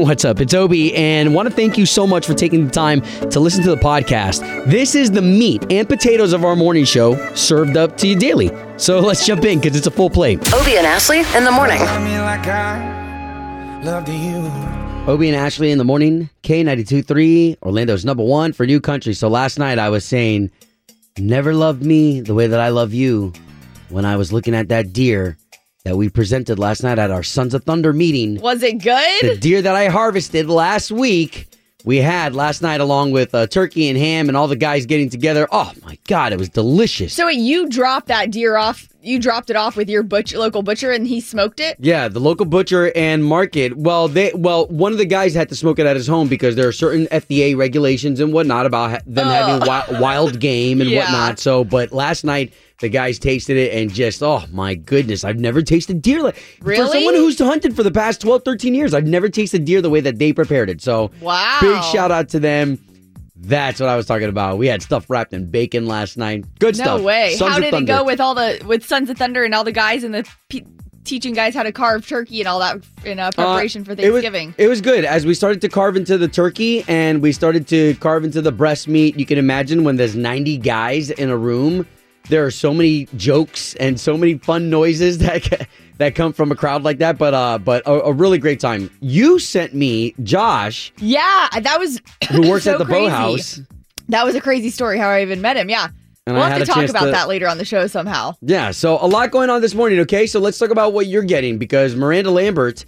What's up? It's Obi, and want to thank you so much for taking the time to listen to the podcast. This is the meat and potatoes of our morning show, served up to you daily. So let's jump in, because it's a full plate. Obi and Ashley in the morning. Obi and Ashley in the morning, K92.3, Orlando's #1 for new country. So last night I was saying, never loved me the way that I love you, when I was looking at that deer that we presented last night at our Sons of Thunder meeting. Was it good? The deer that I harvested last week, we had last night along with turkey and ham and all the guys getting together. Oh my God, it was delicious. So you dropped that deer off, you dropped it off with your local butcher and he smoked it? Yeah, the local butcher and market. Well, one of the guys had to smoke it at his home because there are certain FDA regulations and whatnot about them having wild game and whatnot. So, but last night, the guys tasted it and just, oh my goodness, I've never tasted deer like... Really? For someone who's hunted for the past 12, 13 years, I've never tasted deer the way that they prepared it. So, wow. Big shout out to them. That's what I was talking about. We had stuff wrapped in bacon last night. Good stuff. No way. Sons how did Thunder. It go with all the with Sons of Thunder and all the guys and the teaching guys how to carve turkey and all that in preparation for Thanksgiving? It was good. As we started to carve into the turkey and we started to carve into the breast meat, you can imagine when there's 90 guys in a room, there are so many jokes and so many fun noises that come from a crowd like that, but a really great time. You sent me Josh. Yeah, that was who works so at the Boathouse. That was a crazy story how I even met him. Yeah, and we'll have to talk about that later on the show somehow. Yeah, so a lot going on this morning. Okay, so let's talk about what you're getting because Miranda Lambert,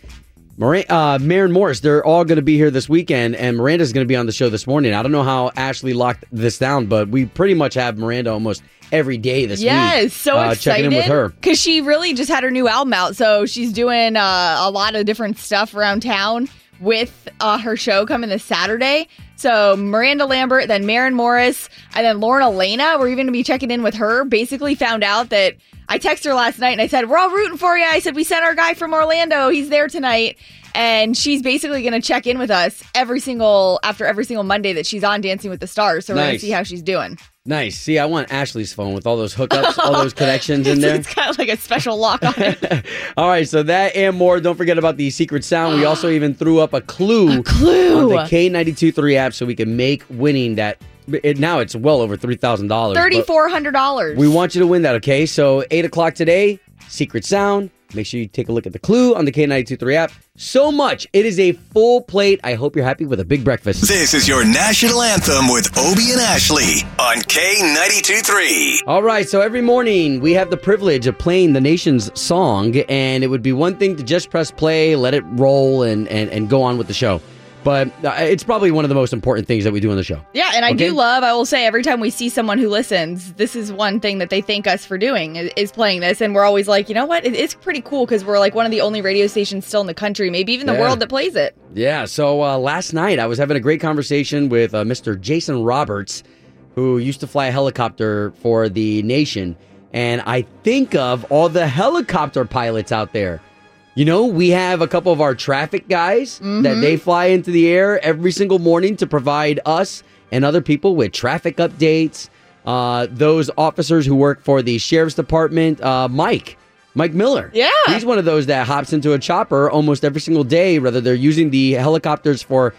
Maren Morris, they're all going to be here this weekend, and Miranda's going to be on the show this morning. I don't know how Ashley locked this down, but we pretty much have Miranda almost every day this week. Yes, so excited. Checking in with her. Because she really just had her new album out, so she's doing a lot of different stuff around town with her show coming this Saturday. So Miranda Lambert, then Maren Morris, and then Lauren Alaina. We're even going to be checking in with her. Basically found out that I texted her last night and I said, we're all rooting for you. I said, we sent our guy from Orlando. He's there tonight. And she's basically going to check in with us after every single Monday that she's on Dancing with the Stars. So we're going to see how she's doing. Nice. See, I want Ashley's phone with all those hookups, all those connections in there. It's got like a special lock on it. All right, so that and more. Don't forget about the secret sound. We also even threw up a clue on the K92.3 app so we can make winning that. Now it's well over $3,000. $3,400. We want you to win that, okay? So 8 o'clock today, secret sound. Make sure you take a look at the clue on the K92.3 app. So much. It is a full plate. I hope you're happy with a big breakfast. This is your National Anthem with Obi and Ashley on K92.3. All right, so every morning we have the privilege of playing the nation's song, and it would be one thing to just press play, let it roll, and go on with the show. But it's probably one of the most important things that we do on the show. Yeah, and I will say every time we see someone who listens, this is one thing that they thank us for doing is playing this. And we're always like, you know what? It's pretty cool because we're like one of the only radio stations still in the country, maybe even the world that plays it. Yeah, so last night I was having a great conversation with Mr. Jason Roberts, who used to fly a helicopter for the nation. And I think of all the helicopter pilots out there. You know, we have a couple of our traffic guys that they fly into the air every single morning to provide us and other people with traffic updates. Those officers who work for the sheriff's department, Mike Miller. Yeah. He's one of those that hops into a chopper almost every single day, whether they're using the helicopters for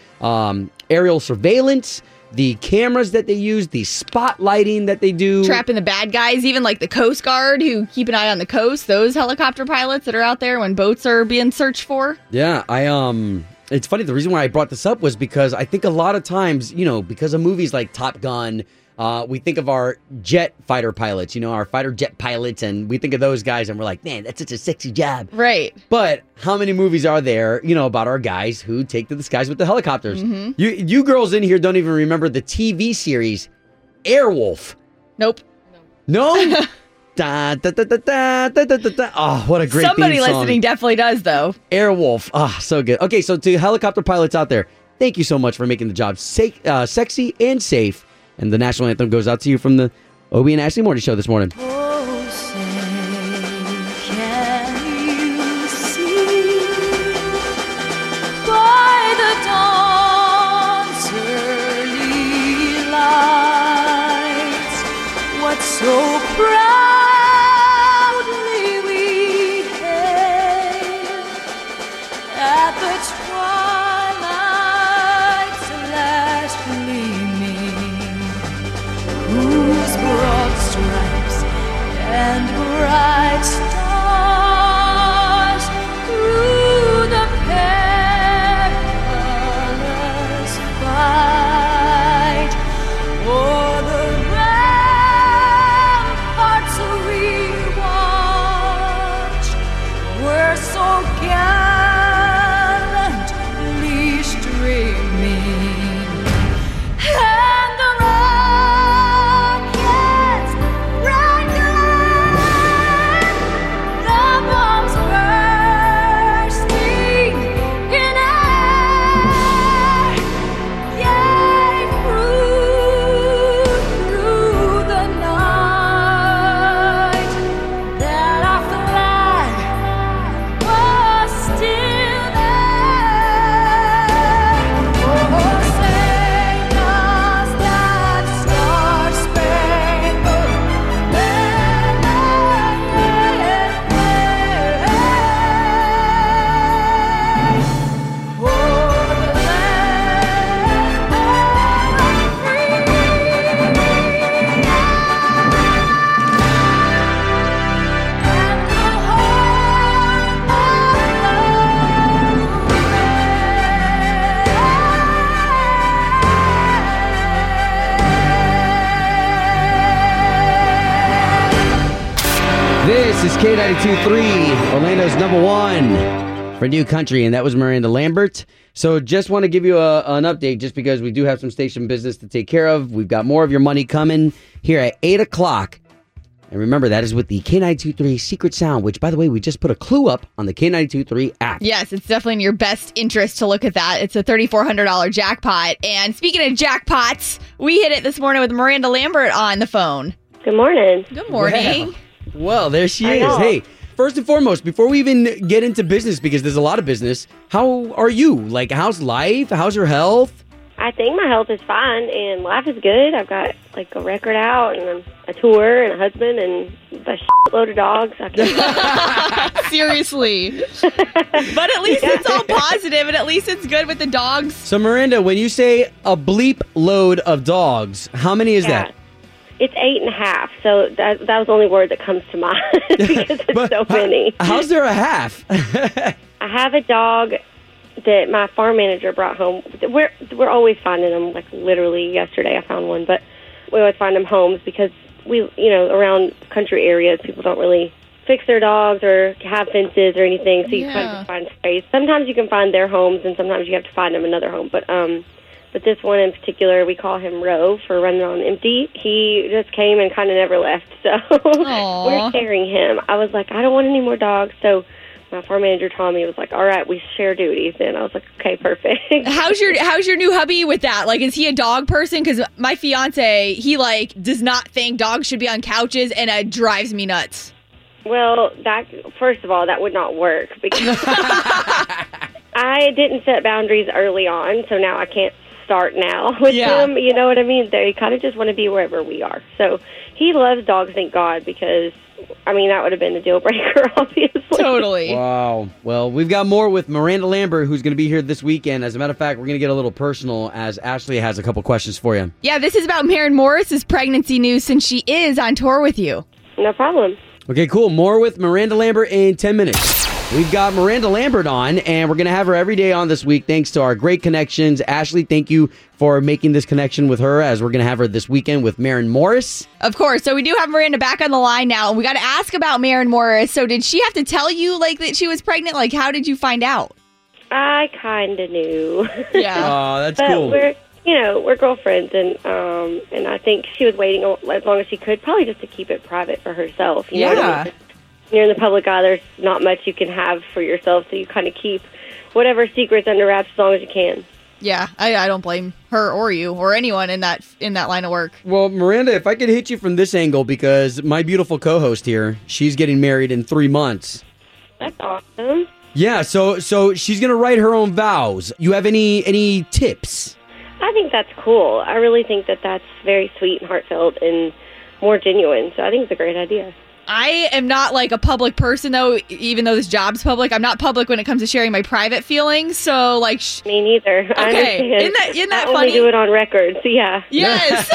aerial surveillance, the cameras that they use, the spotlighting that they do. Trapping the bad guys, even like the Coast Guard who keep an eye on the coast, those helicopter pilots that are out there when boats are being searched for. Yeah, it's funny. The reason why I brought this up was because I think a lot of times, you know, because of movies like Top Gun, we think of our jet fighter pilots, you know, our fighter jet pilots, and we think of those guys and we're like, man, that's such a sexy job. Right. But how many movies are there, you know, about our guys who take to the skies with the helicopters? Mm-hmm. You girls in here don't even remember the TV series Airwolf. Nope. No? Da, da, da, da, da, da, da, da. Oh, what a great Somebody theme song. Listening definitely does, though. Airwolf. Ah, oh, so good. Okay, so to helicopter pilots out there, thank you so much for making the job sexy and safe. And the National Anthem goes out to you from the Obi and Ashley Morning Show this morning. Oh, say, can you see by the dawn's early lights what so proudly we hailed at the twilight? This is K92.3, Orlando's #1 for New Country, and that was Miranda Lambert. So just want to give you an update just because we do have some station business to take care of. We've got more of your money coming here at 8 o'clock. And remember, that is with the K92.3 Secret Sound, which, by the way, we just put a clue up on the K92.3 app. Yes, it's definitely in your best interest to look at that. It's a $3,400 jackpot. And speaking of jackpots, we hit it this morning with Miranda Lambert on the phone. Good morning. Good morning. Wow. Well, there she is. Hey, first and foremost, before we even get into business, because there's a lot of business, how are you? Like, how's life? How's your health? I think my health is fine, and life is good. I've got, like, a record out, and a tour, and a husband, and a shitload of dogs. I can't Seriously. But at least it's all positive, and at least it's good with the dogs. So, Miranda, when you say a bleep load of dogs, how many is that? It's 8.5, so that was the only word that comes to mind, because it's so many. How's there a half? I have a dog that my farm manager brought home. We're always finding them. Like, literally yesterday I found one, but we always find them homes because we, you know, around country areas, people don't really fix their dogs or have fences or anything, so you kind of find space. Sometimes you can find their homes, and sometimes you have to find them another home, but this one in particular, we call him Roe for running on empty. He just came and kind of never left, so we're sharing him. I was like, I don't want any more dogs, so my farm manager, Tommy, was like, all right, we share duties. And I was like, okay, perfect. How's your new hubby with that? Like, is he a dog person? Because my fiance, he, like, does not think dogs should be on couches, and it drives me nuts. Well, that, first of all, that would not work because I didn't set boundaries early on, so now I can't start now with him. You know what I mean? They kind of just want to be wherever we are. So he loves dogs, thank God, because I mean, that would have been a deal breaker, obviously. Totally. Wow. Well, we've got more with Miranda Lambert, who's going to be here this weekend. As a matter of fact, we're going to get a little personal as Ashley has a couple questions for you. Yeah, this is about Maren Morris' pregnancy news since she is on tour with you. No problem. Okay, cool. More with Miranda Lambert in 10 minutes. We've got Miranda Lambert on, and we're going to have her every day on this week thanks to our great connections. Ashley, thank you for making this connection with her, as we're going to have her this weekend with Maren Morris. Of course. So we do have Miranda back on the line now, and we got to ask about Maren Morris. So did she have to tell you, like, that she was pregnant? Like, how did you find out? I kind of knew. Yeah. Oh, that's cool. We're girlfriends, and I think she was waiting as long as she could, probably just to keep it private for herself. You know what I mean? You're in the public eye, there's not much you can have for yourself, so you kind of keep whatever secrets under wraps as long as you can. Yeah, I don't blame her or you or anyone in that line of work. Well, Miranda, if I could hit you from this angle, because my beautiful co-host here, she's getting married in 3 months. That's awesome. Yeah, so she's going to write her own vows. You have any tips? I think that's cool. I really think that that's very sweet and heartfelt and more genuine, so I think it's a great idea. I am not, like, a public person, though, even though this job's public. I'm not public when it comes to sharing my private feelings, so, like... Me neither. Okay. I understand. Isn't that funny? I only do it on record, so yeah. Yes.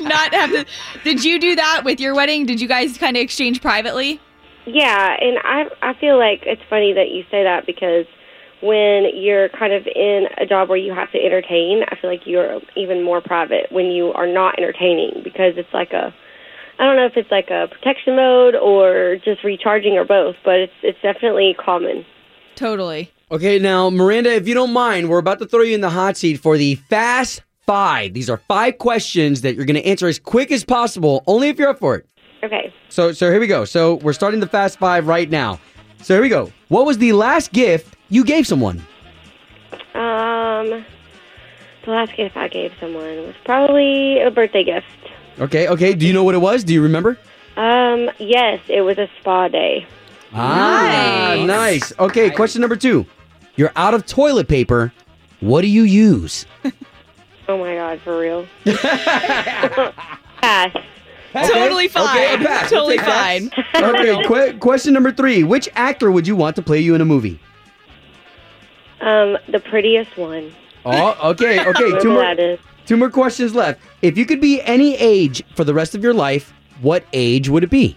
Not have to... Did you do that with your wedding? Did you guys kind of exchange privately? Yeah, and I feel like it's funny that you say that, because when you're kind of in a job where you have to entertain, I feel like you're even more private when you are not entertaining, because it's like a... I don't know if it's like a protection mode or just recharging or both, but it's definitely common. Totally. Okay, now, Miranda, if you don't mind, we're about to throw you in the hot seat for the Fast Five. These are 5 questions that you're going to answer as quick as possible, only if you're up for it. Okay. So here we go. So we're starting the Fast Five right now. So here we go. What was the last gift you gave someone? The last gift I gave someone was probably a birthday gift. Okay. Do you know what it was? Do you remember? Yes, it was a spa day. Ah, nice. Okay, question number 2. You're out of toilet paper. What do you use? Oh, my God, for real? Pass. Totally fine. Okay, pass. Totally fine. Okay, question number 3. Which actor would you want to play you in a movie? The prettiest one. Oh, okay. Two more questions left. If you could be any age for the rest of your life, what age would it be?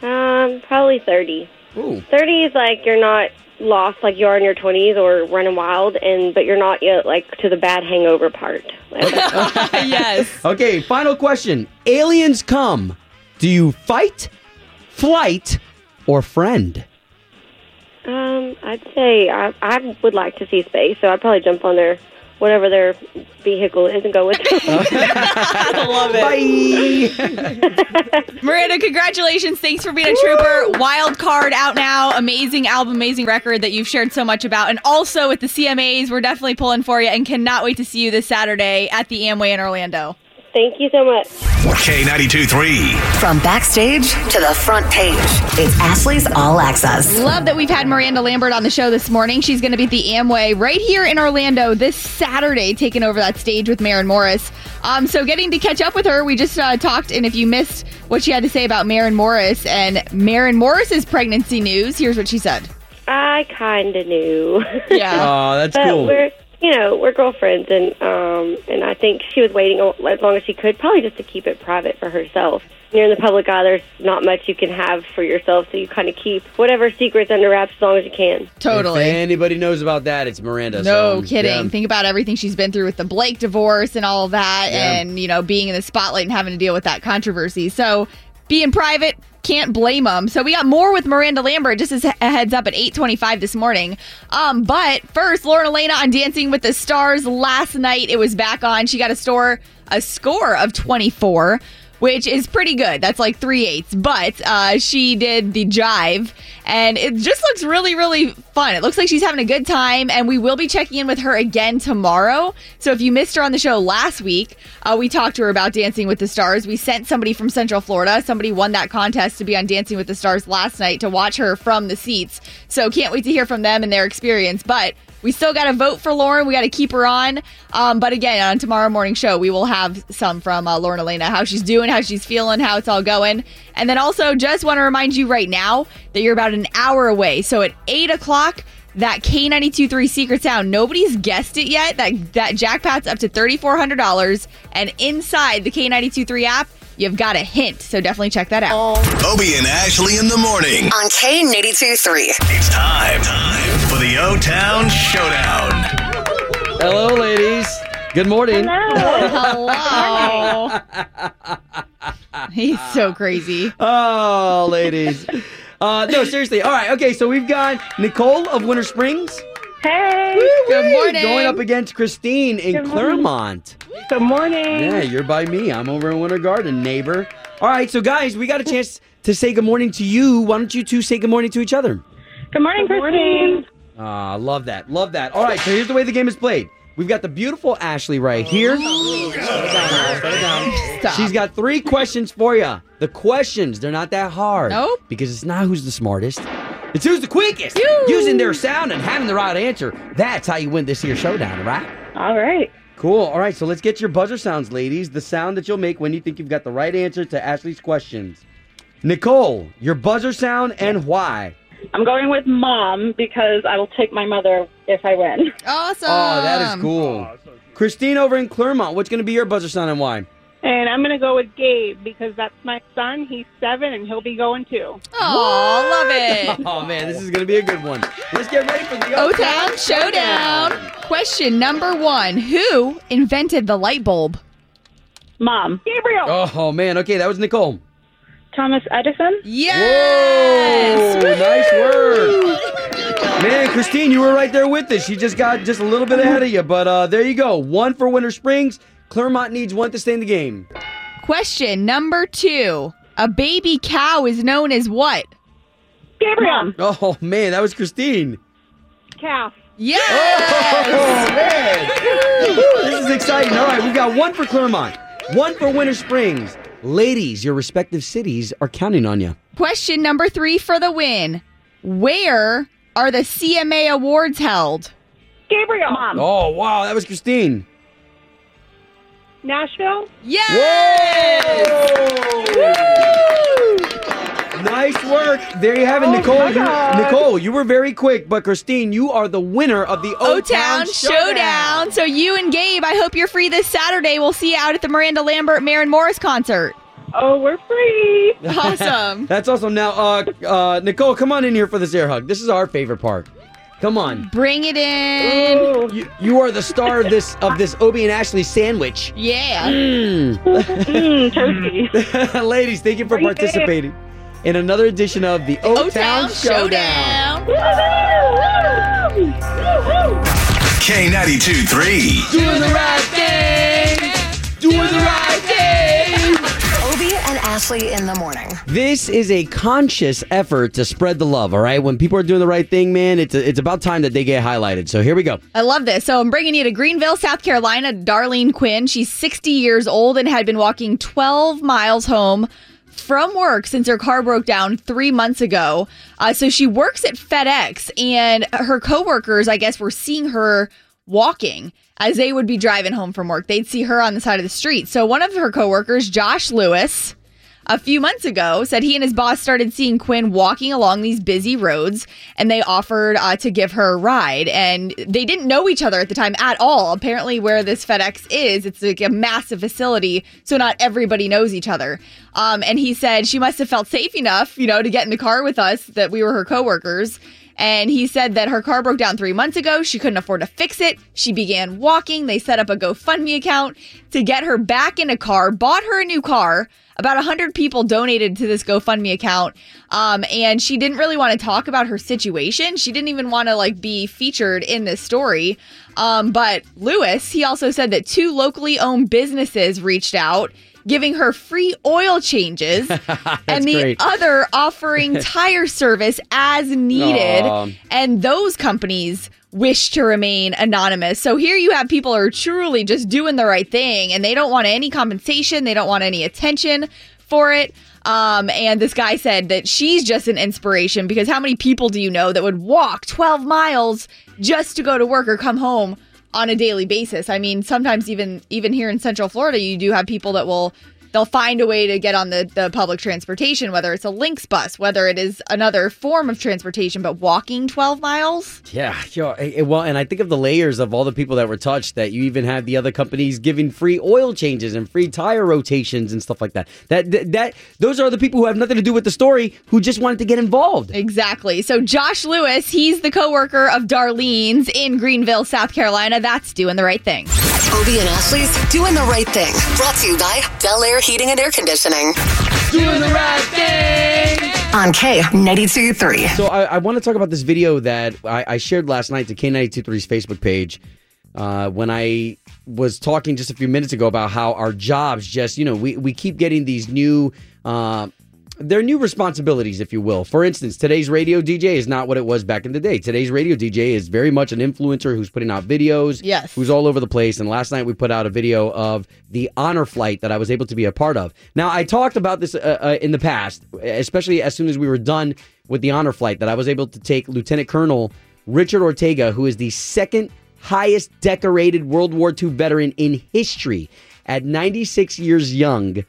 Probably 30. Ooh. 30 is like you're not lost like you are in your 20s or running wild, but you're not yet like to the bad hangover part. Yes. Okay, final question. Aliens come. Do you fight, flight, or friend? I'd say I would like to see space, so I'd probably jump on their whatever their vehicle is and go with them. I love it. Bye. Miranda, congratulations. Thanks for being a trooper. Wild Card out now. Amazing album, amazing record that you've shared so much about. And also with the CMAs, we're definitely pulling for you and cannot wait to see you this Saturday at the Amway in Orlando. Thank you so much. K92.3. From backstage to the front page, it's Ashley's All Access. Love that we've had Miranda Lambert on the show this morning. She's going to be at the Amway right here in Orlando this Saturday, taking over that stage with Maren Morris. So getting to catch up with her, we just talked, and if you missed what she had to say about Maren Morris and Maren Morris's pregnancy news, here's what she said. I kind of knew. Yeah. Oh, that's cool. You know, we're girlfriends, and I think she was waiting as long as she could, probably just to keep it private for herself. When you're in the public eye, there's not much you can have for yourself, so you kind of keep whatever secrets under wraps as long as you can. Totally. If anybody knows about that, it's Miranda. No kidding. Yeah. Think about everything she's been through with the Blake divorce and all of that, and, you know, being in the spotlight and having to deal with that controversy. So being private, can't blame them. So we got more with Miranda Lambert, just as a heads up, at 8:25 this morning. But first, Lauren Alaina on Dancing with the Stars last night. It was back on. She got a score of 24, which is pretty good. That's like 3/8. But she did the jive, and it just looks really, really fun. It looks like she's having a good time, and we will be checking in with her again tomorrow. So if you missed her on the show last week, we talked to her about Dancing with the Stars. We sent somebody from Central Florida. Somebody won that contest to be on Dancing with the Stars last night to watch her from the seats. So can't wait to hear from them and their experience. But we still got to vote for Lauren. We got to keep her on. But again, on tomorrow morning show, we will have some from Lauren Alaina, how she's doing, how she's feeling, how it's all going. And then also just want to remind you right now that you're about an hour away. So at 8 o'clock, that K92.3 Secret Sound, nobody's guessed it yet. That jackpot's up to $3,400. And inside the K92.3 app, you've got a hint, so definitely check that out. Obi and Ashley in the morning on K92.3. It's time for the O-Town Showdown. Hello, ladies. Good morning. Hello. Hello. He's so crazy. Oh, ladies. No, seriously. All right, okay, so we've got Nicole of Winter Springs. Hey. Woo-wee. Good morning. Going up against Christine in Clermont. Good morning. Yeah, you're by me. I'm over in Winter Garden, neighbor. All right, so guys, we got a chance to say good morning to you. Why don't you two say good morning to each other? Good morning, Christine. Ah, love that. Love that. All right, so here's the way the game is played. We've got the beautiful Ashley right here. Stop. She's got three questions for you. The questions, they're not that hard. Nope. Because it's not who's the smartest. It's who's the quickest. Ew. Using their sound and having the right answer. That's how you win this here showdown, right? All right. Cool. All right, so let's get your buzzer sounds, ladies. The sound that you'll make when you think you've got the right answer to Ashley's questions. Nicole, your buzzer sound and why? I'm going with mom because I will take my mother if I win. Awesome. Oh, that is cool. Oh, so Christine over in Clermont, what's going to be your buzzer sound and why? And I'm going to go with Gabe because that's my son. He's 7 and he'll be going too. Oh, love it. Oh, man, this is going to be a good one. Let's get ready for the O-Town Showdown. Question number 1. Who invented the light bulb? Mom. Gabriel. Oh, man. Okay, that was Nicole. Thomas Edison? Yes! Whoa, nice work. Man, Christine, you were right there with us. She just got just a little bit ahead of you, but there you go. 1 for Winter Springs. Clermont needs 1 to stay in the game. Question number 2. A baby cow is known as what? Gabriel. Oh, man, that was Christine. Calf. Yes! Oh, man. This is exciting. All right, we've got 1 for Clermont, 1 for Winter Springs. Ladies, your respective cities are counting on you. Question number 3 for the win. Where are the CMA Awards held? Gabriel. Mom. Oh, wow, that was Christine. Nashville? Yes! Woo! Nice work. There you have it, Nicole. Nicole, you were very quick, but Christine, you are the winner of the O-Town Showdown. So you and Gabe, I hope you're free this Saturday. We'll see you out at the Miranda Lambert Maren Morris concert. Oh, we're free. Awesome. That's awesome. Now, Nicole, come on in here for this air hug. This is our favorite part. Come on. Bring it in. You are the star of this Obi and Ashley sandwich. Yeah. Toasty. Ladies, thank you for participating. in another edition of the O-Town Showdown. K92.3. Doing the right thing. Doing the right thing. Obi and Ashley in the morning. This is a conscious effort to spread the love, all right? When people are doing the right thing, man, it's about time that they get highlighted. So here we go. I love this. So I'm bringing you to Greenville, South Carolina, Darlene Quinn. She's 60 years old and had been walking 12 miles home from work since her car broke down 3 months ago. So she works at FedEx, and her coworkers, I guess, were seeing her walking as they would be driving home from work. They'd see her on the side of the street. So one of her coworkers, Josh Lewis, a few months ago said he and his boss started seeing Quinn walking along these busy roads, and they offered to give her a ride. And they didn't know each other at the time at all. Apparently where this FedEx is, it's like a massive facility, so not everybody knows each other. And he said she must have felt safe enough, you know, to get in the car with us, that we were her coworkers. And he said that her car broke down 3 months ago. She couldn't afford to fix it. She began walking. They set up a GoFundMe account to get her back in a car, bought her a new car. About 100 people donated to this GoFundMe account. And she didn't really want to talk about her situation. She didn't even want to be featured in this story. But Lewis, he also said that two locally owned businesses reached out, giving her free oil changes, and the other offering tire service as needed. Aww. And those companies wish to remain anonymous. So here you have people who are truly just doing the right thing, and they don't want any compensation. They don't want any attention for it. And this guy said that she's just an inspiration, because how many people do you know that would walk 12 miles just to go to work or come home on a daily basis? I mean, sometimes even here in Central Florida, you do have people that they'll find a way to get on the public transportation, whether it's a Lynx bus, whether it is another form of transportation, but walking 12 miles? Yeah. Well, and I think of the layers of all the people that were touched, that you even had the other companies giving free oil changes and free tire rotations and stuff like that. Those are the people who have nothing to do with the story, who just wanted to get involved. Exactly. So Josh Lewis, he's the coworker of Darlene's in Greenville, South Carolina. That's doing the right thing. Obi and Ashley's Doing the Right Thing. Brought to you by Del Air Heating and Air Conditioning. Doing the right thing on K92.3. So I want to talk about this video that I shared last night to K92.3's Facebook page when I was talking just a few minutes ago about how our jobs just, we keep getting these new... They're new responsibilities, if you will. For instance, today's radio DJ is not what it was back in the day. Today's radio DJ is very much an influencer who's putting out videos, yes, who's all over the place. And last night we put out a video of the Honor Flight that I was able to be a part of. Now, I talked about this in the past, especially as soon as we were done with the Honor Flight, that I was able to take Lieutenant Colonel Richard Ortega, who is the second highest decorated World War II veteran in history, at 96 years young.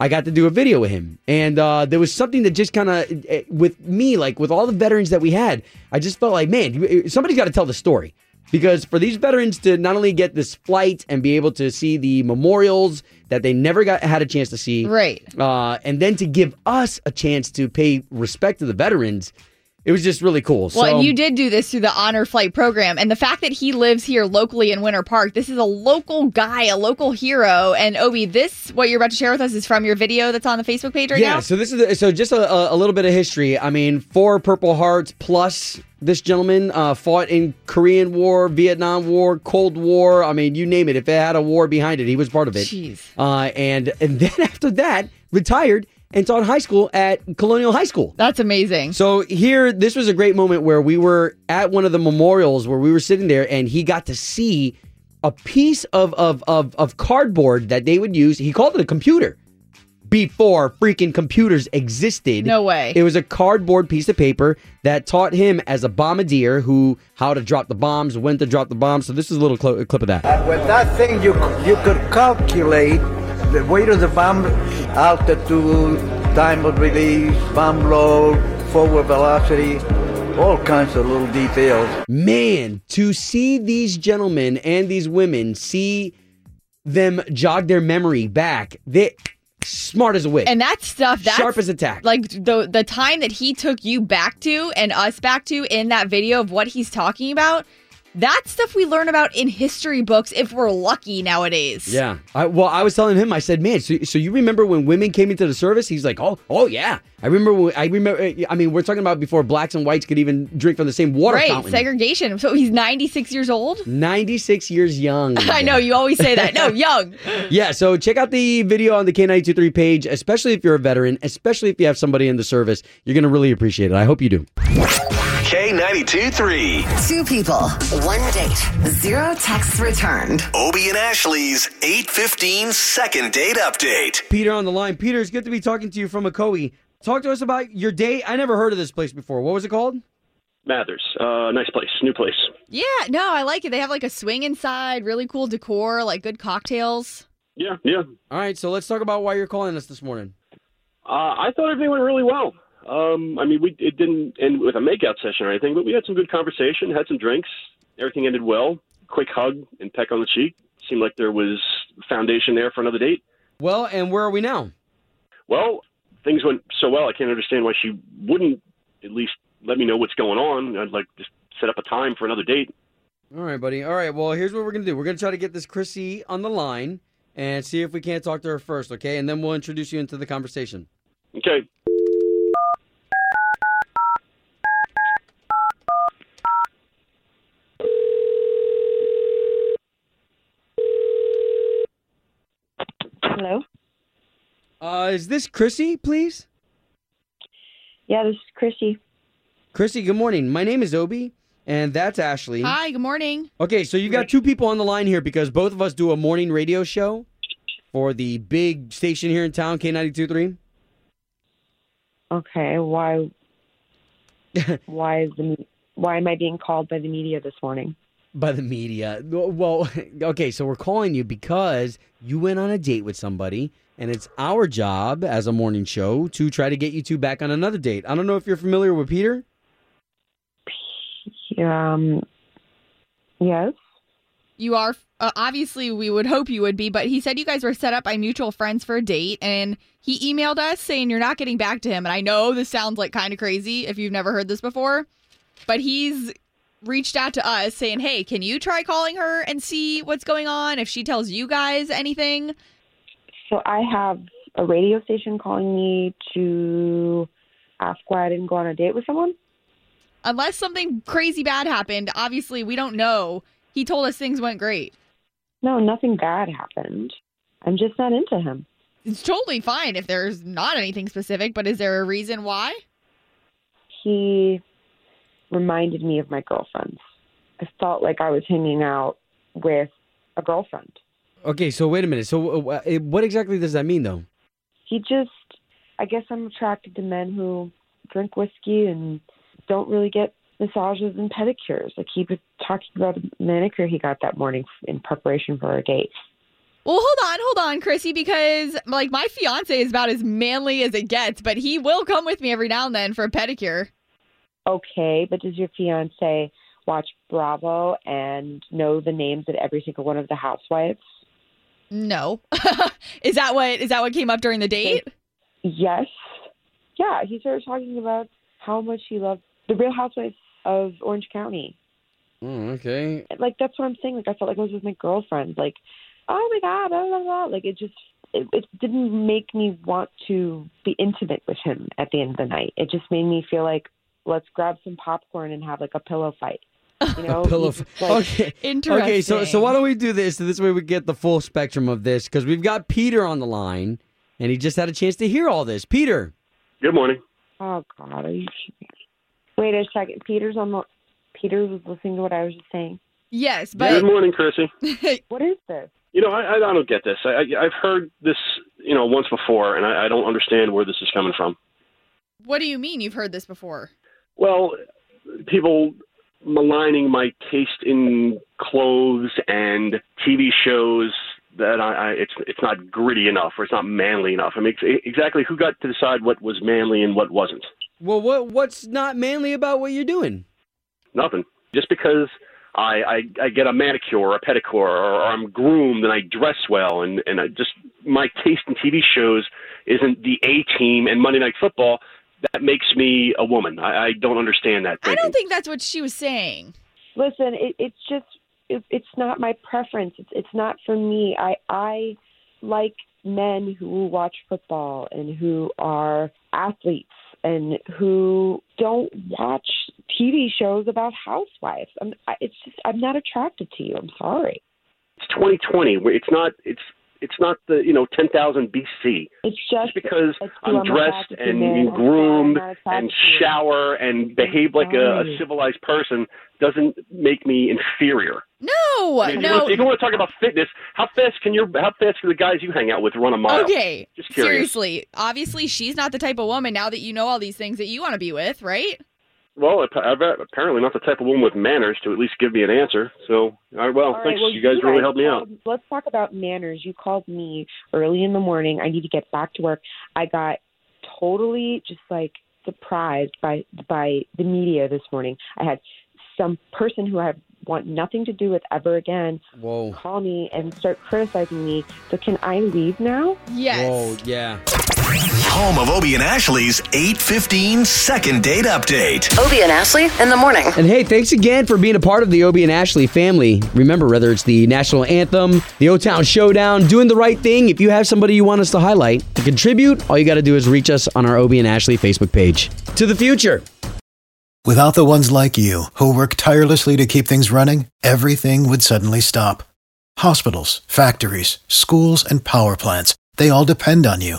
I got to do a video with him, and there was something that just kind of, with me, with all the veterans that we had, I just felt like, man, somebody's got to tell the story, because for these veterans to not only get this flight and be able to see the memorials that they never had a chance to see, right, and then to give us a chance to pay respect to the veterans, it was just really cool. Well, and you did do this through the Honor Flight program. And the fact that he lives here locally in Winter Park, this is a local guy, a local hero. And Obi, this, what you're about to share with us, is from your video that's on the Facebook page right now? Yeah, so this is just a little bit of history. I mean, 4 Purple Hearts plus... This gentleman fought in Korean War, Vietnam War, Cold War. I mean, you name it. If it had a war behind it, he was part of it. Jeez. And then after that, retired and taught high school at Colonial High School. That's amazing. So here, this was a great moment where we were at one of the memorials where we were sitting there, and he got to see a piece of cardboard that they would use. He called it a computer. Before freaking computers existed. No way. It was a cardboard piece of paper that taught him as a bombardier how to drop the bombs, when to drop the bombs. So this is a little clip of that. With that thing, you could calculate the weight of the bomb, altitude, time of release, bomb load, forward velocity, all kinds of little details. Man, to see these gentlemen and these women, see them jog their memory back, they... Smart as a whip. And that stuff, that's sharp as a tack. Like the time that he took you back to and us back to in that video of what he's talking about, That's stuff we learn about in history books if we're lucky nowadays. Yeah. I was telling him, I said, man, so you remember when women came into the service? He's like, oh yeah. I remember. I mean, we're talking about before blacks and whites could even drink from the same water fountain. Right, segregation. So he's 96 years old? 96 years young. I know, you always say that. No, young. Yeah, so check out the video on the K92.3 page, especially if you're a veteran, especially if you have somebody in the service. You're going to really appreciate it. I hope you do. K92.3. Two people, one date, zero texts returned. Obi and Ashley's 8:15 second date update. Peter on the line. Peter, it's good to be talking to you from Ocoee. Talk to us about your date. I never heard of this place before. What was it called? Mathers. Nice place. New place. Yeah, no, I like it. They have like a swing inside, really cool decor, like good cocktails. Yeah. All right, so let's talk about why you're calling us this morning. I thought everything went really well. I mean, it didn't end with a makeout session or anything, but we had some good conversation, had some drinks. Everything ended well. Quick hug and peck on the cheek. Seemed like there was foundation there for another date. Well, and where are we now? Well, things went so well, I can't understand why she wouldn't at least let me know what's going on. I'd like to set up a time for another date. All right, buddy. All right, well, here's what we're going to do. We're going to try to get this Chrissy on the line and see if we can't talk to her first, okay? And then we'll introduce you into the conversation. Okay. Hello? Is this Chrissy, please? Yeah, this is Chrissy. Chrissy, good morning. My name is Obi, and that's Ashley. Hi, good morning. Okay, so you've got two people on the line here because both of us do a morning radio show for the big station here in town, K92.3. Okay, why am I being called by the media this morning? By the media. Well, okay, so we're calling you because you went on a date with somebody. And it's our job as a morning show to try to get you two back on another date. I don't know if you're familiar with Peter. Yes. You are. Obviously, we would hope you would be. But he said you guys were set up by mutual friends for a date. And he emailed us saying you're not getting back to him. And I know this sounds like kind of crazy if you've never heard this before. But he's reached out to us saying, hey, can you try calling her and see what's going on? If she tells you guys anything. So I have a radio station calling me to ask why I didn't go on a date with someone? Unless something crazy bad happened. Obviously, we don't know. He told us things went great. No, nothing bad happened. I'm just not into him. It's totally fine if there's not anything specific, but is there a reason why? He reminded me of my girlfriends. I felt like I was hanging out with a girlfriend. Okay, so wait a minute. So what exactly does that mean, though? He just, I guess I'm attracted to men who drink whiskey and don't really get massages and pedicures. Like, he was talking about the manicure he got that morning in preparation for our date. Well, hold on, Chrissy, because, like, my fiancé is about as manly as it gets, but he will come with me every now and then for a pedicure. Okay, but does your fiancé watch Bravo and know the names of every single one of the housewives? No. Is that what came up during the date? Yes. Yeah, he started talking about how much he loved The Real Housewives of Orange County. Oh, okay. Like, that's what I'm saying. Like, I felt like I was with my girlfriend. Like, oh, my God, blah, blah, blah. Like, it didn't make me want to be intimate with him at the end of the night. It just made me feel like, let's grab some popcorn and have, like, a pillow fight. You know, okay. Interesting. Okay, so why don't we do this? So this way we get the full spectrum of this, because we've got Peter on the line, and he just had a chance to hear all this. Peter. Good morning. Oh, God. Wait a second. Peter was listening to what I was just saying. Yes, but... Good morning, Chrissy. What is this? You know, I don't get this. I've heard this, you know, once before, and I don't understand where this is coming from. What do you mean you've heard this before? Well, people maligning my taste in clothes and TV shows that it's not gritty enough or it's not manly enough. I mean, exactly who got to decide what was manly and what wasn't? Well, what's not manly about what you're doing? Nothing. Just because I get a manicure or a pedicure or I'm groomed and I dress well and I just my taste in TV shows isn't the A-team and Monday Night Football. That makes me a woman. I don't understand that thinking. I don't think that's what she was saying. Listen, it's not my preference. It's not for me. I like men who watch football and who are athletes and who don't watch TV shows about housewives. I'm not attracted to you. I'm sorry. It's 2020. It's not the, 10,000 BC. It's just because I'm dressed and groomed and shower and behave like a civilized person doesn't make me inferior. No, no. If you want to talk about fitness, how fast can the guys you hang out with run a mile? Okay, just curious. Seriously. Obviously, she's not the type of woman now that you know all these things that you want to be with, right? Well, apparently not the type of woman with manners to at least give me an answer. So, thanks. Well, you guys really helped me out. Let's talk about manners. You called me early in the morning. I need to get back to work. I got totally just surprised by the media this morning. I had some person who I want nothing to do with ever again call me and start criticizing me. So can I leave now? Yes. Whoa, yeah. Home of Obi and Ashley's 8:15 second date update. Obi and Ashley in the morning. And hey, thanks again for being a part of the Obi and Ashley family. Remember, whether it's the National Anthem, the O-Town Showdown, doing the right thing, if you have somebody you want us to highlight, to contribute, all you got to do is reach us on our Obi and Ashley Facebook page. To the future. Without the ones like you, who work tirelessly to keep things running, everything would suddenly stop. Hospitals, factories, schools, and power plants, they all depend on you.